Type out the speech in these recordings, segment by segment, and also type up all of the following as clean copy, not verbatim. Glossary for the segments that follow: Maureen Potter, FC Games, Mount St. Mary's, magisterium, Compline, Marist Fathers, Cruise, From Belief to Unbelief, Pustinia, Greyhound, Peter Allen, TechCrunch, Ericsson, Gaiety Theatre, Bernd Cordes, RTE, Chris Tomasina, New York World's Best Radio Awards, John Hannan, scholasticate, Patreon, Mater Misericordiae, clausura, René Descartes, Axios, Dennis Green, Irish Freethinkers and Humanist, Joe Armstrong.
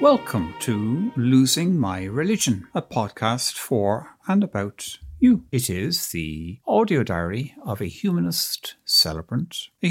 Welcome to Losing My Religion, a podcast for and about you. It is the audio diary of a humanist celebrant who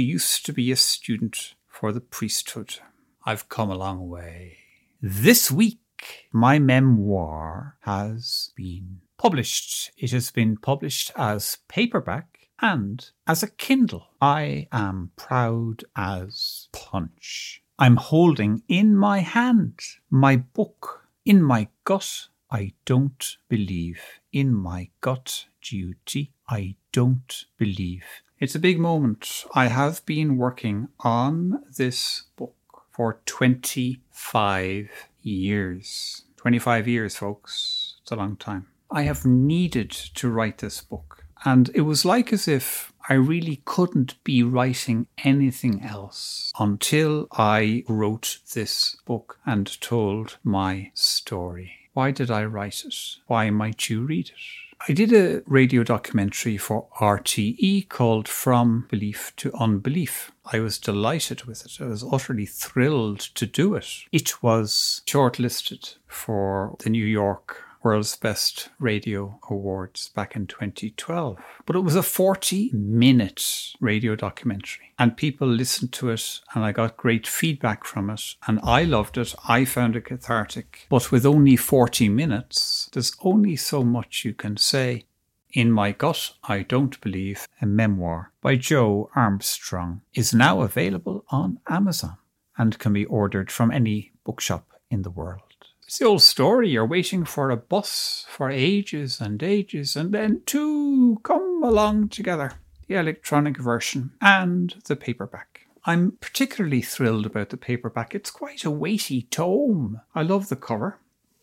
used to be a student for the priesthood. I've come a long way. This week, my memoir has been published. It has been published as paperback and as a Kindle. I am proud as punch. I'm holding in my hand my book. In my gut, I don't believe. In my gut duty, I don't believe. It's a big moment. I have been working on this book for 25 years. 25 years, folks. It's a long time. I have needed to write this book. And it was like as if I really couldn't be writing anything else until I wrote this book and told my story. Why did I write it? Why might you read it? I did a radio documentary for RTE called From Belief to Unbelief. I was delighted with it. I was utterly thrilled to do it. It was shortlisted for the New York World's Best Radio Awards back in 2012. But it was a 40-minute radio documentary. And people listened to it, and I got great feedback from it. And I loved it. I found it cathartic. But with only 40 minutes, there's only so much you can say. In My Gut, I Don't Believe, a memoir by Joe Armstrong, is now available on Amazon and can be ordered from any bookshop in the world. It's the old story. You're waiting for a bus for ages and ages, and then two come along together. The electronic version and the paperback. I'm particularly thrilled about the paperback. It's quite a weighty tome. I love the cover.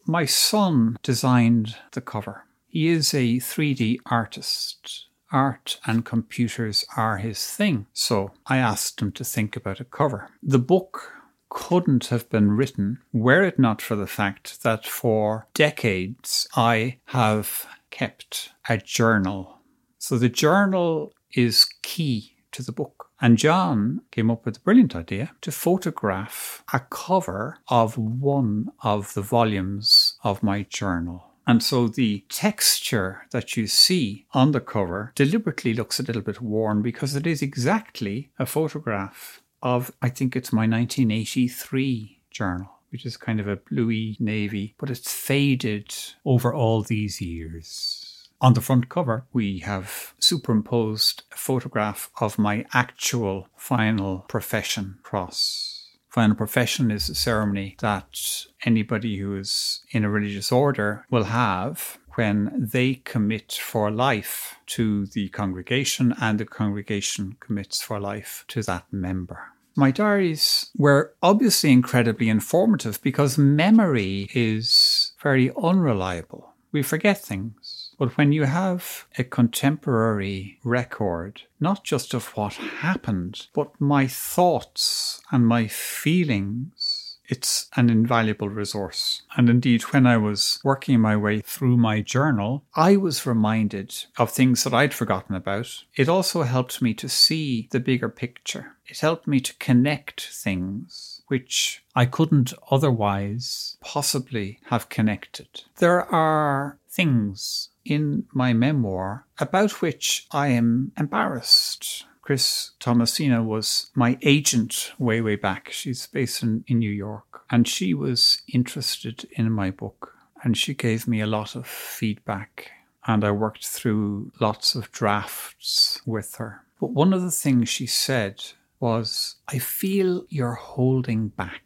My son designed the cover. He is a 3D artist. Art and computers are his thing. So I asked him to think about a cover. The book couldn't have been written were it not for the fact that for decades I have kept a journal. So the journal is key to the book. And John came up with a brilliant idea to photograph a cover of one of the volumes of my journal. And so the texture that you see on the cover deliberately looks a little bit worn because it is exactly a photograph of, I think it's my 1983 journal, which is kind of a bluey navy, but it's faded over all these years. On the front cover, we have superimposed a photograph of my actual final profession cross. Final profession is a ceremony that anybody who is in a religious order will have when they commit for life to the congregation and the congregation commits for life to that member. My diaries were obviously incredibly informative because memory is very unreliable. We forget things. But when you have a contemporary record, not just of what happened, but my thoughts and my feelings, it's an invaluable resource. And indeed, when I was working my way through my journal, I was reminded of things that I'd forgotten about. It also helped me to see the bigger picture. It helped me to connect things which I couldn't otherwise possibly have connected. There are things in my memoir about which I am embarrassed. Chris Tomasina was my agent way back. She's based in New York. And she was interested in my book. And she gave me a lot of feedback. And I worked through lots of drafts with her. But one of the things she said was, I feel you're holding back.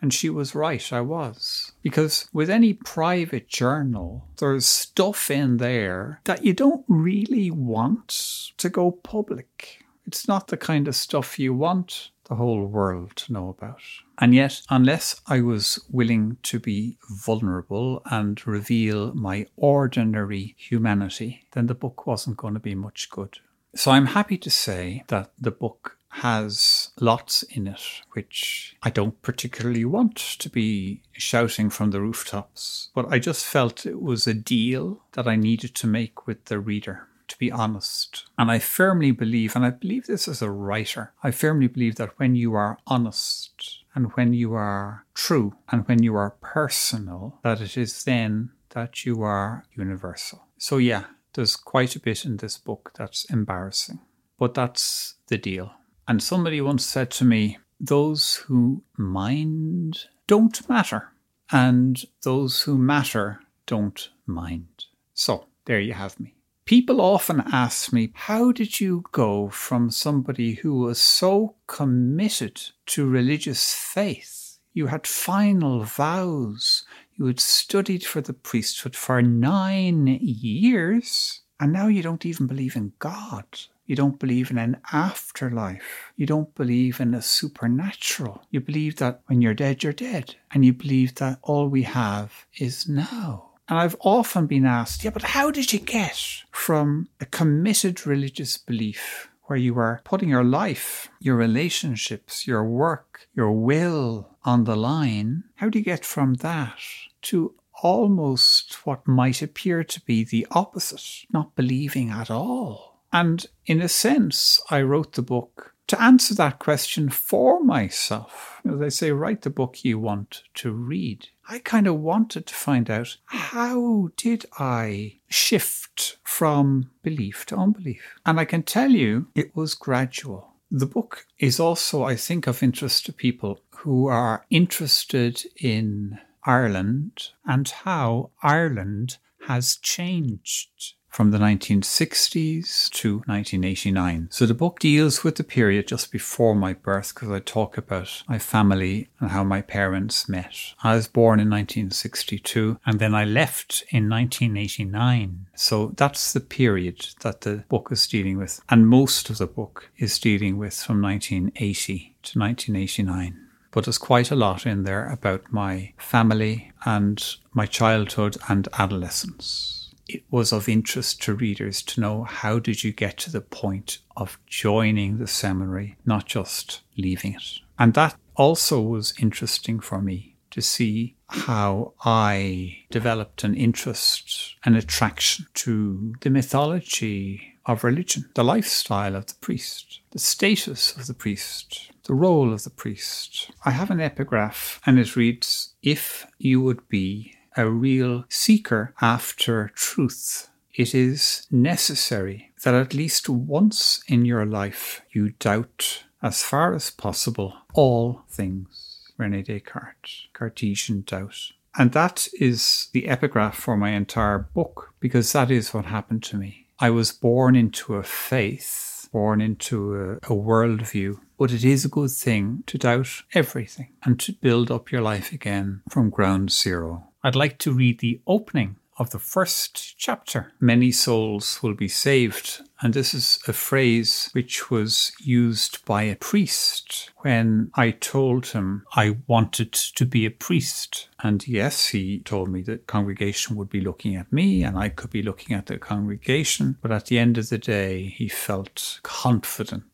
And she was right, I was. Because with any private journal, there's stuff in there that you don't really want to go public. It's not the kind of stuff you want the whole world to know about. And yet, unless I was willing to be vulnerable and reveal my ordinary humanity, then the book wasn't going to be much good. So I'm happy to say that the book has lots in it which I don't particularly want to be shouting from the rooftops, but I just felt it was a deal that I needed to make with the reader. to be honest. And I firmly believe, and I believe this as a writer, I firmly believe that when you are honest and when you are true and when you are personal, that it is then that you are universal. So yeah, there's quite a bit in this book that's embarrassing, but that's the deal. And somebody once said to me, those who mind don't matter, and those who matter don't mind. So there you have me. People often ask me, how did you go from somebody who was so committed to religious faith? You had final vows. You had studied for the priesthood for 9 years, and now you don't even believe in God. You don't believe in an afterlife. You don't believe in a supernatural. You believe that when you're dead. And you believe that all we have is now. And I've often been asked, yeah, but how did you get from a committed religious belief where you were putting your life, your relationships, your work, your will on the line? How do you get from that to almost what might appear to be the opposite, not believing at all? And in a sense, I wrote the book to answer that question for myself. You know, they say, write the book you want to read. I kind of wanted to find out, how did I shift from belief to unbelief? And I can tell you, it was gradual. The book is also, I think, of interest to people who are interested in Ireland and how Ireland has changed from the 1960s to 1989. So the book deals with the period just before my birth, because I talk about my family and how my parents met. I was born in 1962 and then I left in 1989. So that's the period that the book is dealing with. And most of the book is dealing with from 1980 to 1989. But there's quite a lot in there about my family and my childhood and adolescence. It was of interest to readers to know, how did you get to the point of joining the seminary, not just leaving it? And that also was interesting for me to see how I developed an interest, an attraction to the mythology of religion, the lifestyle of the priest, the status of the priest, the role of the priest. I have an epigraph and it reads, if you would be a real seeker after truth, it is necessary that at least once in your life you doubt, as far as possible, all things. René Descartes, Cartesian doubt. And that is the epigraph for my entire book, because that is what happened to me. I was born into a faith, born into a worldview, but it is a good thing to doubt everything and to build up your life again from ground zero. I'd like to read the opening of the first chapter. Many souls will be saved. And this is a phrase which was used by a priest when I told him I wanted to be a priest. And yes, he told me the congregation would be looking at me and I could be looking at the congregation. But at the end of the day, he felt confident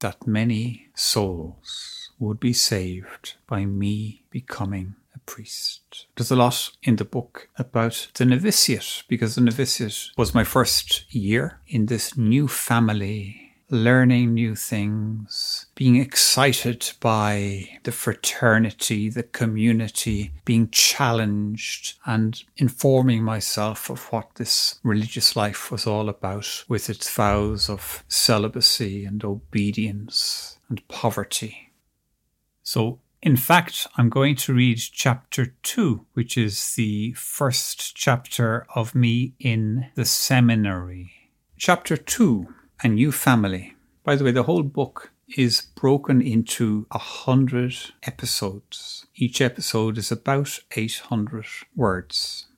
that many souls would be saved by me becoming priest. There's a lot in the book about the novitiate, because the novitiate was my first year in this new family, learning new things, being excited by the fraternity, the community, being challenged and informing myself of what this religious life was all about, with its vows of celibacy and obedience and poverty. So in fact, I'm going to read chapter 2, which is the first chapter of me in the seminary. Chapter 2, A New Family. By the way, the whole book is broken into 100 episodes. Each episode is about 800 words.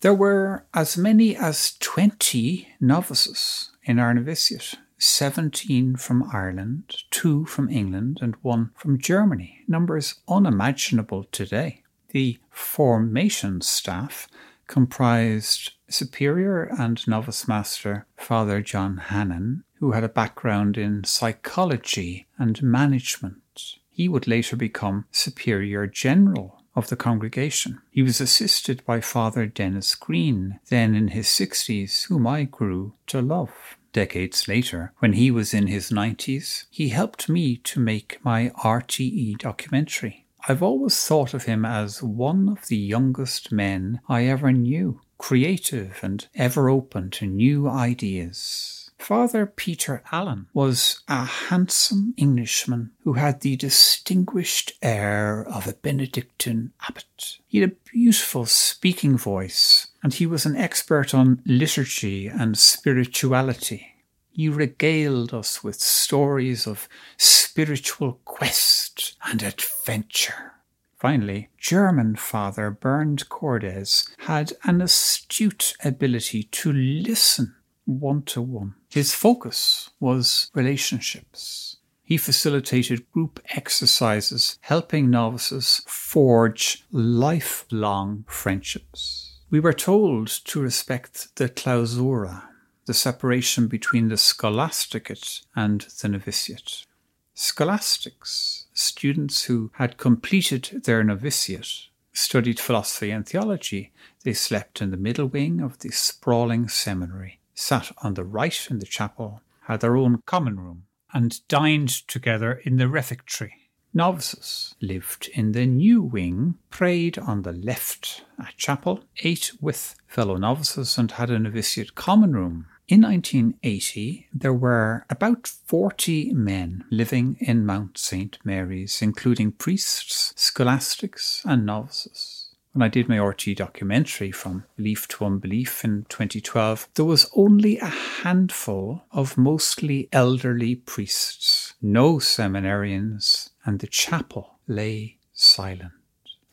There were as many as 20 novices in our novitiate. 17 from Ireland, 2 from England, and 1 from Germany. Numbers unimaginable today. The formation staff comprised superior and novice master Father John Hannan, who had a background in psychology and management. He would later become superior general of the congregation. He was assisted by Father Dennis Green, then in his 60s, whom I grew to love. Decades later, when he was in his 90s, he helped me to make my RTE documentary. I've always thought of him as one of the youngest men I ever knew, creative and ever open to new ideas. Father Peter Allen was a handsome Englishman who had the distinguished air of a Benedictine abbot. He had a beautiful speaking voice, and he was an expert on liturgy and spirituality. He regaled us with stories of spiritual quest and adventure. Finally, German Father Bernd Cordes had an astute ability to listen one-to-one. His focus was relationships. He facilitated group exercises, helping novices forge lifelong friendships. We were told to respect the clausura, the separation between the scholasticate and the novitiate. Scholastics, students who had completed their novitiate, studied philosophy and theology. They slept in the middle wing of the sprawling seminary, sat on the right in the chapel, had their own common room, and dined together in the refectory. Novices lived in the new wing, prayed on the left at chapel, ate with fellow novices, and had a novitiate common room. In 1980, there were about 40 men living in Mount St. Mary's, including priests, scholastics, and novices. When I did my RTE documentary From Belief to Unbelief in 2012, there was only a handful of mostly elderly priests, no seminarians, and the chapel lay silent.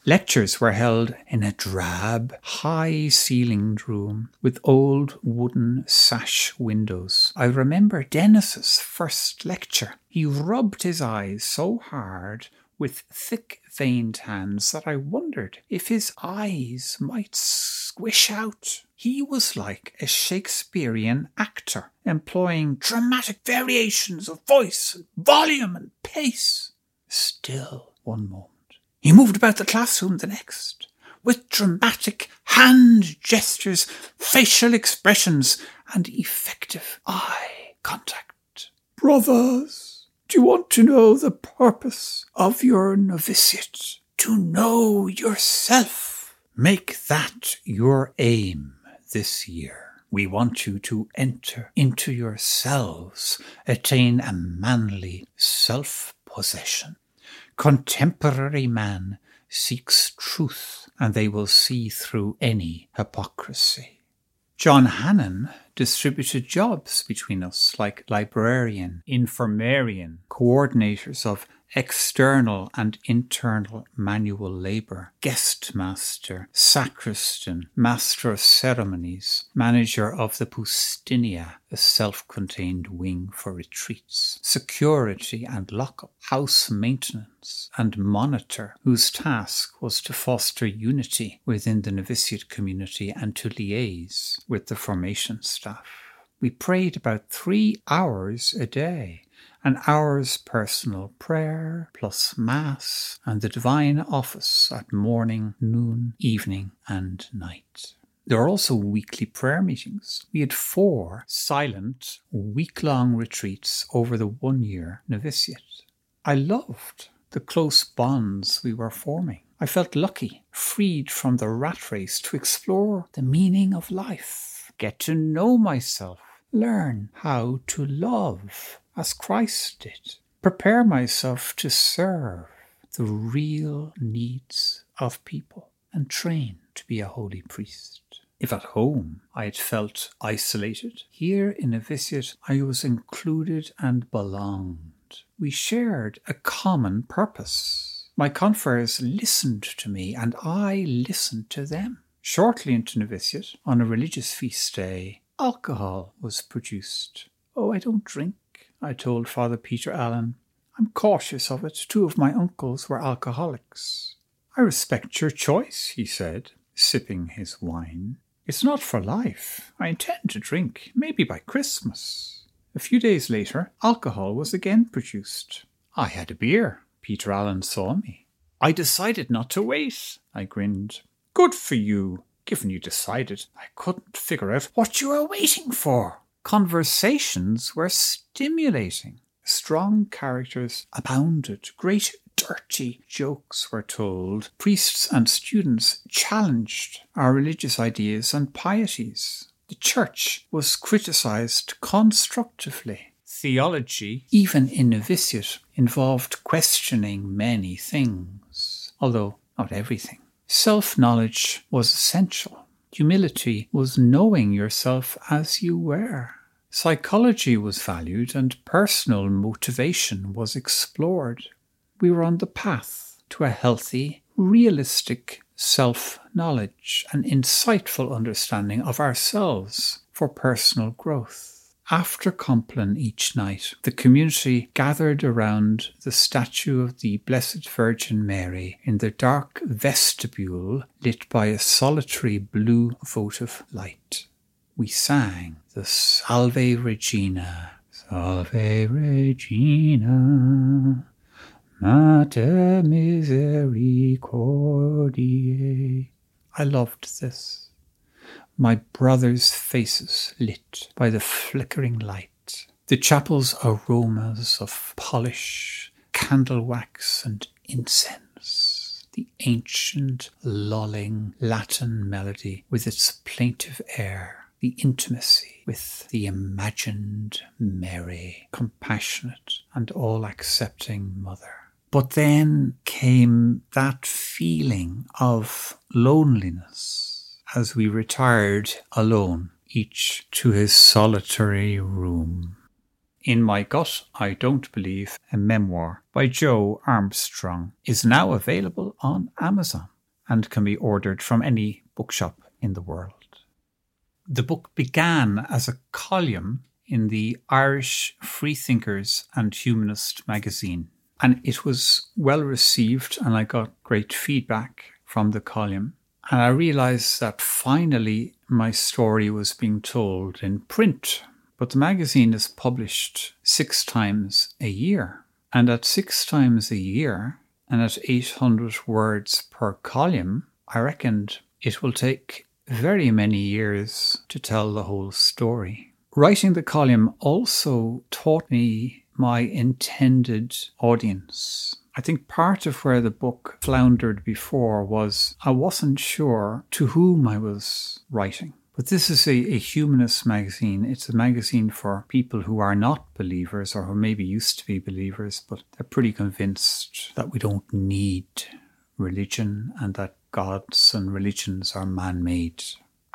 Lectures were held in a drab, high-ceilinged room with old wooden sash windows. I remember Dennis's first lecture. He rubbed his eyes so hard with thick veined hands that I wondered if his eyes might squish out. He was like a Shakespearean actor, employing dramatic variations of voice, and volume and pace. Still one moment. He moved about the classroom the next, with dramatic hand gestures, facial expressions, and effective eye contact. Brothers! Do you want to know the purpose of your novitiate? To know yourself. Make that your aim this year. We want you to enter into yourselves, attain a manly self-possession. Contemporary man seeks truth, and they will see through any hypocrisy. John Hannan distributed jobs between us like librarian, infirmarian, coordinators of external and internal manual labour, guest master, sacristan, master of ceremonies, manager of the Pustinia, a self-contained wing for retreats, security and lockup, house maintenance and monitor, whose task was to foster unity within the novitiate community and to liaise with the formation staff. We prayed about 3 hours a day, an hour's personal prayer, plus Mass, and the Divine Office at morning, noon, evening, and night. There are also weekly prayer meetings. We had 4 silent, week-long retreats over the one-year novitiate. I loved the close bonds we were forming. I felt lucky, freed from the rat race to explore the meaning of life, get to know myself, learn how to love as Christ did, prepare myself to serve the real needs of people, and train to be a holy priest. If at home I had felt isolated, here in a novitiate I was included and belonged. We shared a common purpose. My confreres listened to me, and I listened to them. Shortly into novitiate, on a religious feast day, alcohol was produced. "Oh, I don't drink," I told Father Peter Allen. "I'm cautious of it. 2 of my uncles were alcoholics." "I respect your choice," he said, sipping his wine. "It's not for life. I intend to drink, maybe by Christmas." A few days later, alcohol was again produced. I had a beer. Peter Allen saw me. I decided not to wait, I grinned. Good for you, given you decided. I couldn't figure out what you were waiting for. Conversations were stimulating. Strong characters abounded. Great dirty jokes were told. Priests and students challenged our religious ideas and pieties. The church was criticised constructively. Theology, even in novitiate, involved questioning many things, although not everything. Self-knowledge was essential. Humility was knowing yourself as you were. Psychology was valued and personal motivation was explored. We were on the path to a healthy, realistic self-knowledge, an insightful understanding of ourselves for personal growth. After Compline each night, the community gathered around the statue of the Blessed Virgin Mary in the dark vestibule lit by a solitary blue votive light. We sang the Salve Regina, Salve Regina, Mater Misericordiae. I loved this. My brothers' faces lit by the flickering light. The chapel's aromas of polish, candle wax and incense. The ancient lulling Latin melody with its plaintive air. The intimacy with the imagined Mary, compassionate and all-accepting mother. But then came that feeling of loneliness as we retired alone, each to his solitary room. In My Gut, I Don't Believe, a memoir by Joe Armstrong, is now available on Amazon and can be ordered from any bookshop in the world. The book began as a column in the Irish Freethinkers and Humanist magazine. And it was well received and I got great feedback from the column. And I realised that finally my story was being told in print. But the magazine is published 6 times a year. And at 6 times a year and at 800 words per column, I reckoned it will take very many years to tell the whole story. Writing the column also taught me my intended audience. I think part of where the book floundered before was I wasn't sure to whom I was writing. But this is a humanist magazine. It's a magazine for people who are not believers or who maybe used to be believers, but they're pretty convinced that we don't need religion and that gods and religions are man-made.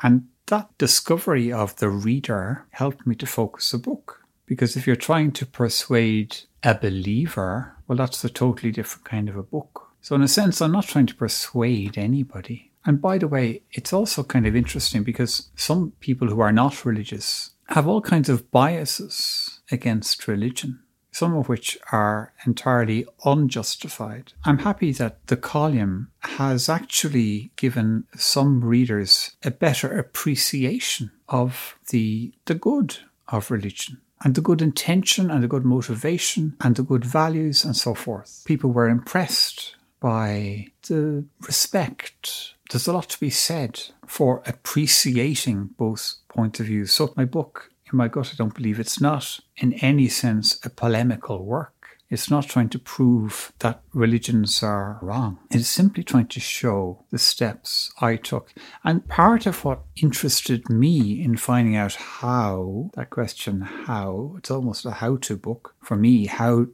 And that discovery of the reader helped me to focus the book. Because if you're trying to persuade a believer, well, that's a totally different kind of a book. So in a sense, I'm not trying to persuade anybody. And by the way, it's also kind of interesting because some people who are not religious have all kinds of biases against religion, some of which are entirely unjustified. I'm happy that the column has actually given some readers a better appreciation of the good of religion. And the good intention and the good motivation and the good values and so forth. People were impressed by the respect. There's a lot to be said for appreciating both points of view. So my book, In My Gut, I Don't Believe, it's not in any sense a polemical work. It's not trying to prove that religions are wrong. It's simply trying to show the steps I took. And part of what interested me in finding out how, that question how, it's almost a how-to book for me, how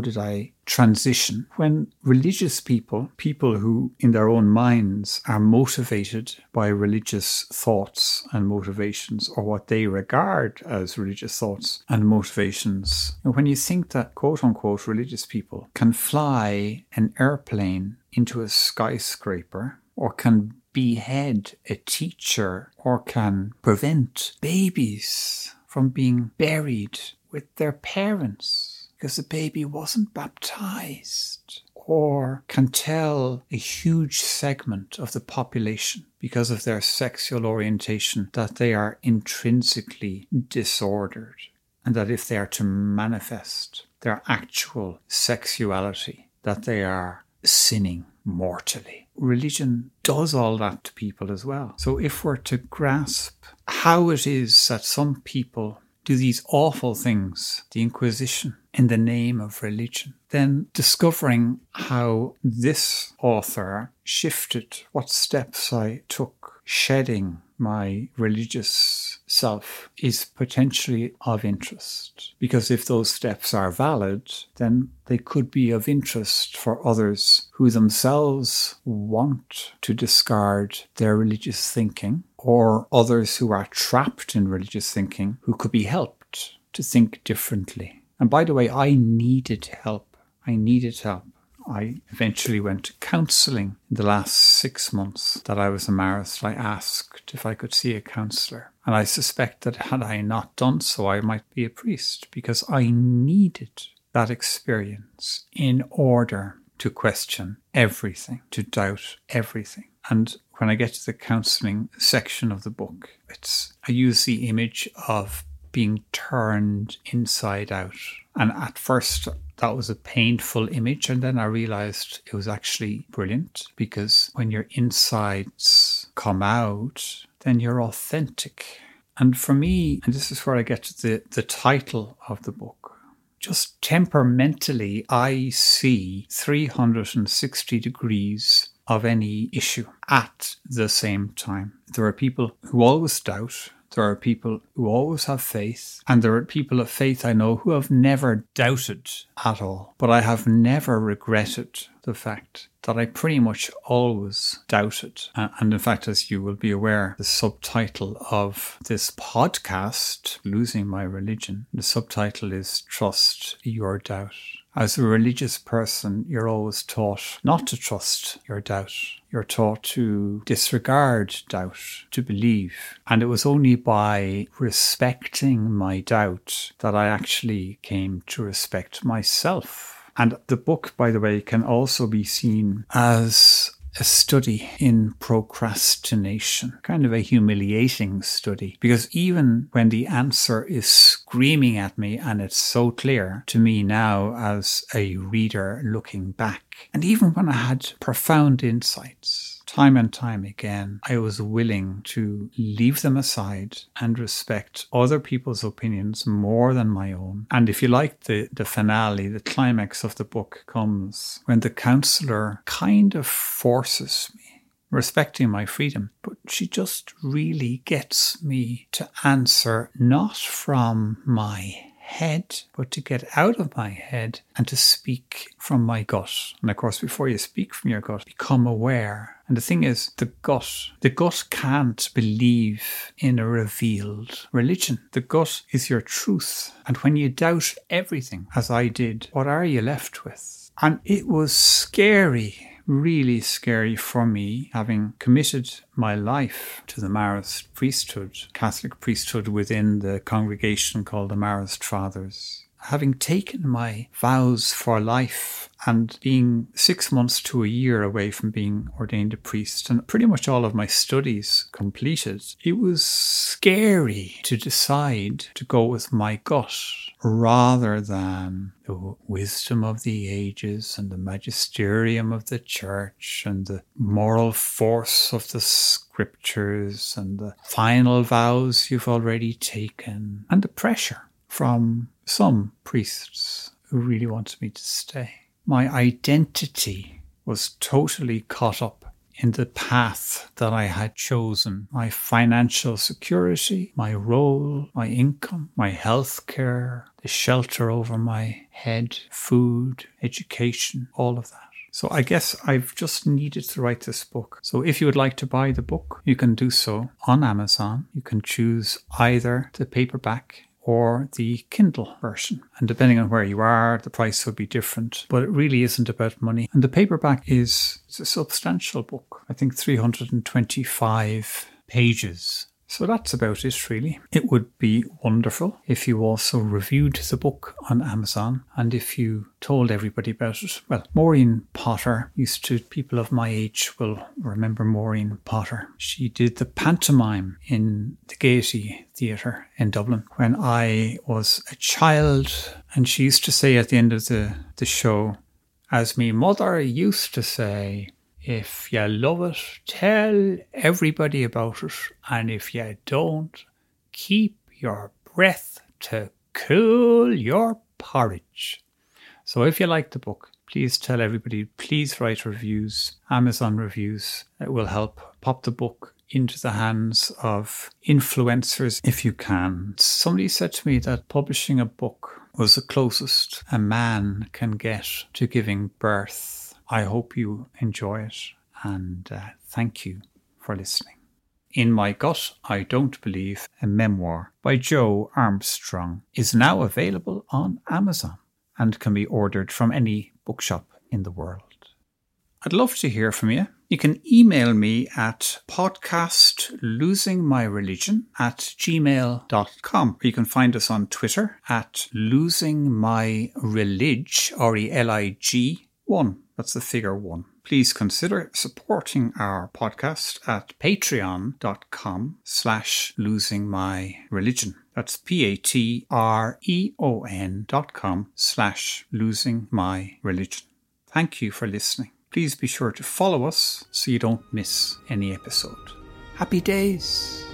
did I transition? When religious people, people who in their own minds are motivated by religious thoughts and motivations or what they regard as religious thoughts and motivations. And when you think that quote-unquote religious people can fly an airplane into a skyscraper or can behead a teacher or can prevent babies from being buried with their parents because the baby wasn't baptized, or can tell a huge segment of the population because of their sexual orientation that they are intrinsically disordered, and that if they are to manifest their actual sexuality, that they are sinning mortally. Religion does all that to people as well. So if we're to grasp how it is that some people do these awful things, the Inquisition, in the name of religion, then discovering how this author shifted, what steps I took, shedding my religious self, is potentially of interest. Because if those steps are valid, then they could be of interest for others who themselves want to discard their religious thinking, or others who are trapped in religious thinking who could be helped to think differently. And by the way, I needed help. I eventually went to counselling in the last 6 months that I was a Marist. I asked if I could see a counsellor. And I suspect that had I not done so, I might be a priest, because I needed that experience in order to question everything, to doubt everything. And when I get to the counselling section of the book, I use the image of being turned inside out. And at first, that was a painful image. And then I realized it was actually brilliant, because when your insides come out, then you're authentic. And for me, and this is where I get to the title of the book, just temperamentally, I see 360 degrees of any issue at the same time. There are people who always doubt. There are people who always have faith, and there are people of faith I know who have never doubted at all. But I have never regretted the fact that I pretty much always doubted. And in fact, as you will be aware, the subtitle of this podcast, Losing My Religion, the subtitle is Trust Your Doubt. As a religious person, you're always taught not to trust your doubt. You're taught to disregard doubt, to believe. And it was only by respecting my doubt that I actually came to respect myself. And the book, by the way, can also be seen as a study in procrastination, kind of a humiliating study, because even when the answer is screaming at me, and it's so clear to me now as a reader looking back, and even when I had profound insights, time and time again, I was willing to leave them aside and respect other people's opinions more than my own. And if you like, the finale, the climax of the book comes when the counsellor kind of forces me, respecting my freedom, but she just really gets me to answer not from my head, but to get out of my head and to speak from my gut. And of course, before you speak from your gut, become aware. And the thing is, the gut can't believe in a revealed religion. The gut is your truth. And when you doubt everything, as I did, what are you left with? And it was scary, really scary for me, having committed my life to the Marist priesthood, Catholic priesthood within the congregation called the Marist Fathers. Having taken my vows for life and being 6 months to a year away from being ordained a priest and pretty much all of my studies completed, it was scary to decide to go with my gut rather than the wisdom of the ages and the magisterium of the church and the moral force of the scriptures and the final vows you've already taken and the pressure from some priests who really wanted me to stay. My identity was totally caught up in the path that I had chosen. My financial security, my role, my income, my health care, the shelter over my head, food, education, all of that. So I guess I've just needed to write this book. So if you would like to buy the book, you can do so on Amazon. You can choose either the paperback or the Kindle version. And depending on where you are, the price will be different. But it really isn't about money. And the paperback is a substantial book. I think 325 pages. So that's about it, really. It would be wonderful if you also reviewed the book on Amazon and if you told everybody about it. Well, Maureen Potter used to, people of my age will remember Maureen Potter. She did the pantomime in the Gaiety Theatre in Dublin when I was a child. And she used to say at the end of the show, as me mother used to say, If you love it, tell everybody about it. And if you don't, keep your breath to cool your porridge. So if you like the book, please tell everybody, please write reviews. Amazon reviews will help pop the book into the hands of influencers if you can. Somebody said to me that publishing a book was the closest a man can get to giving birth. I hope you enjoy it, and thank you for listening. In My Gut, I Don't Believe, a memoir by Joe Armstrong, is now available on Amazon and can be ordered from any bookshop in the world. I'd love to hear from you. You can email me at podcastlosingmyreligion@gmail.com. You can find us on Twitter at losingmyrelig, R-E-L-I-G, 1. That's the figure 1. Please consider supporting our podcast at patreon.com/losingmyreligion. That's patreon.com/losingmyreligion. Thank you for listening. Please be sure to follow us so you don't miss any episode. Happy days!